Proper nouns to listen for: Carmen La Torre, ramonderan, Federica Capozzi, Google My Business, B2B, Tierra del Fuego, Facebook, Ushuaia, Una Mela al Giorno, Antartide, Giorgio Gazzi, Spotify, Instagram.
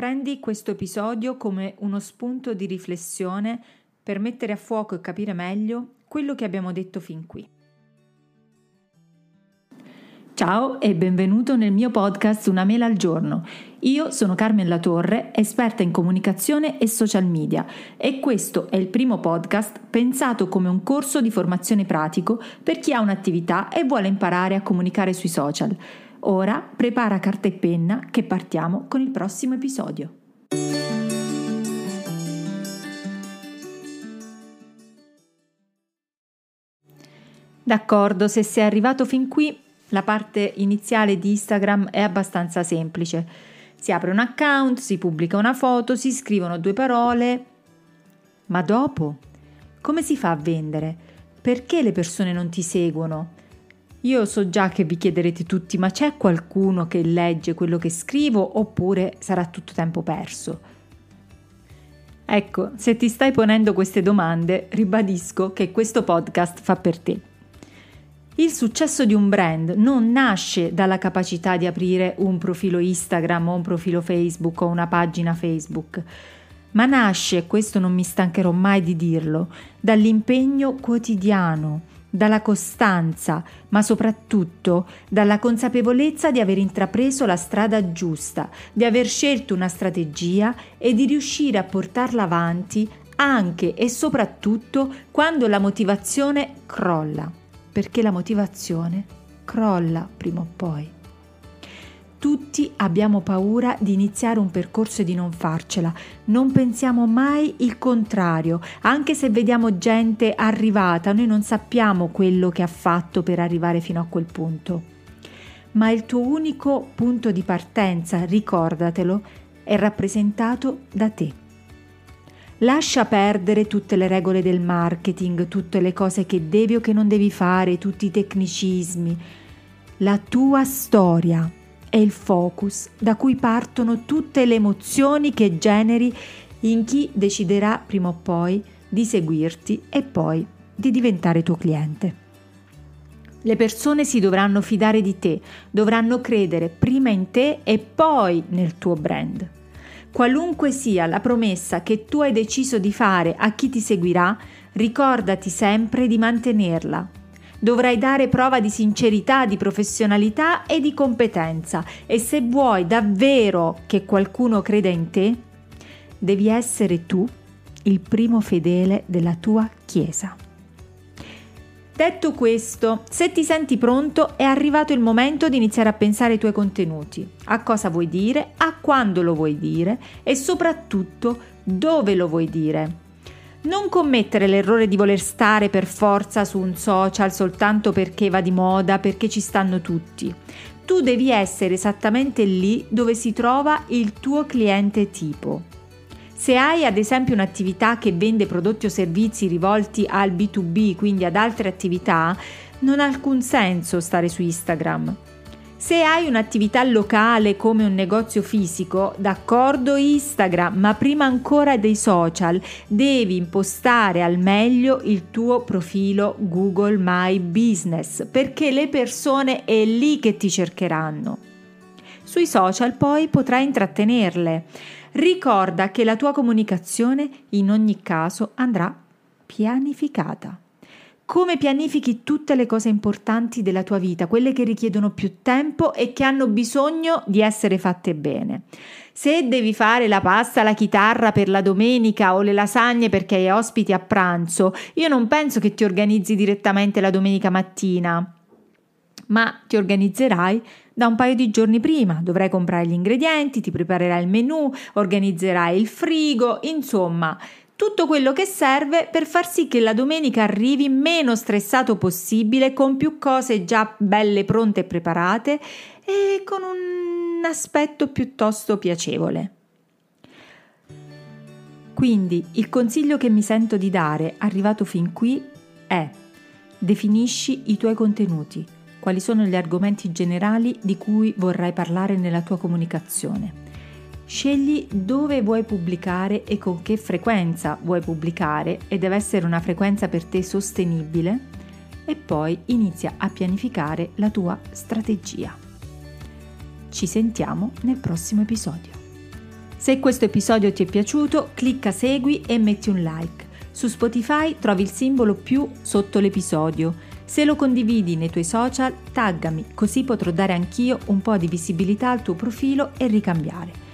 Prendi questo episodio come uno spunto di riflessione per mettere a fuoco e capire meglio quello che abbiamo detto fin qui. Ciao e benvenuto nel mio podcast Una Mela al Giorno. Io sono Carmen La Torre, esperta in comunicazione e social media, e questo è il primo podcast pensato come un corso di formazione pratico per chi ha un'attività e vuole imparare a comunicare sui social. Ora prepara carta e penna che partiamo con il prossimo episodio. D'accordo, se sei arrivato fin qui, la parte iniziale di Instagram è abbastanza semplice. Si apre un account, si pubblica una foto, si scrivono 2 parole. Ma dopo? Come si fa a vendere? Perché le persone non ti seguono? Io so già che vi chiederete tutti, ma c'è qualcuno che legge quello che scrivo oppure sarà tutto tempo perso? Ecco, se ti stai ponendo queste domande, ribadisco che questo podcast fa per te. Il successo di un brand non nasce dalla capacità di aprire un profilo Instagram o un profilo Facebook o una pagina Facebook, ma nasce, questo non mi stancherò mai di dirlo, dall'impegno quotidiano, dalla costanza, ma soprattutto dalla consapevolezza di aver intrapreso la strada giusta, di aver scelto una strategia e di riuscire a portarla avanti anche e soprattutto quando la motivazione crolla, perché la motivazione crolla prima o poi. Tutti abbiamo paura di iniziare un percorso e di non farcela, non pensiamo mai il contrario, anche se vediamo gente arrivata, noi non sappiamo quello che ha fatto per arrivare fino a quel punto. Ma il tuo unico punto di partenza, ricordatelo, è rappresentato da te. Lascia perdere tutte le regole del marketing, tutte le cose che devi o che non devi fare, tutti i tecnicismi. La tua storia è il focus da cui partono tutte le emozioni che generi in chi deciderà prima o poi di seguirti e poi di diventare tuo cliente. Le persone si dovranno fidare di te, dovranno credere prima in te e poi nel tuo brand. Qualunque sia la promessa che tu hai deciso di fare a chi ti seguirà, ricordati sempre di mantenerla. Dovrai dare prova di sincerità, di professionalità e di competenza, e se vuoi davvero che qualcuno creda in te, devi essere tu il primo fedele della tua chiesa. Detto questo, se ti senti pronto, è arrivato il momento di iniziare a pensare ai tuoi contenuti, a cosa vuoi dire, a quando lo vuoi dire e soprattutto dove lo vuoi dire. Non commettere l'errore di voler stare per forza su un social soltanto perché va di moda, perché ci stanno tutti. Tu devi essere esattamente lì dove si trova il tuo cliente tipo. Se hai ad esempio un'attività che vende prodotti o servizi rivolti al B2B, quindi ad altre attività, non ha alcun senso stare su Instagram. Se hai un'attività locale come un negozio fisico, d'accordo Instagram, ma prima ancora dei social, devi impostare al meglio il tuo profilo Google My Business, perché le persone è lì che ti cercheranno. Sui social poi potrai intrattenerle. Ricorda che la tua comunicazione in ogni caso andrà pianificata. Come pianifichi tutte le cose importanti della tua vita, quelle che richiedono più tempo e che hanno bisogno di essere fatte bene. Se devi fare la pasta alla chitarra per la domenica o le lasagne perché hai ospiti a pranzo, io non penso che ti organizzi direttamente la domenica mattina, ma ti organizzerai da un paio di giorni prima. Dovrai comprare gli ingredienti, ti preparerai il menù, organizzerai il frigo, insomma, tutto quello che serve per far sì che la domenica arrivi meno stressato possibile, con più cose già belle pronte e preparate e con un aspetto piuttosto piacevole. Quindi il consiglio che mi sento di dare, arrivato fin qui, è: definisci i tuoi contenuti, quali sono gli argomenti generali di cui vorrai parlare nella tua comunicazione. Scegli dove vuoi pubblicare e con che frequenza vuoi pubblicare, e deve essere una frequenza per te sostenibile, e poi inizia a pianificare la tua strategia. Ci sentiamo nel prossimo episodio. Se questo episodio ti è piaciuto, clicca segui e metti un like. Su Spotify trovi il simbolo più sotto l'episodio. Se lo condividi nei tuoi social, taggami, così potrò dare anch'io un po' di visibilità al tuo profilo e ricambiare.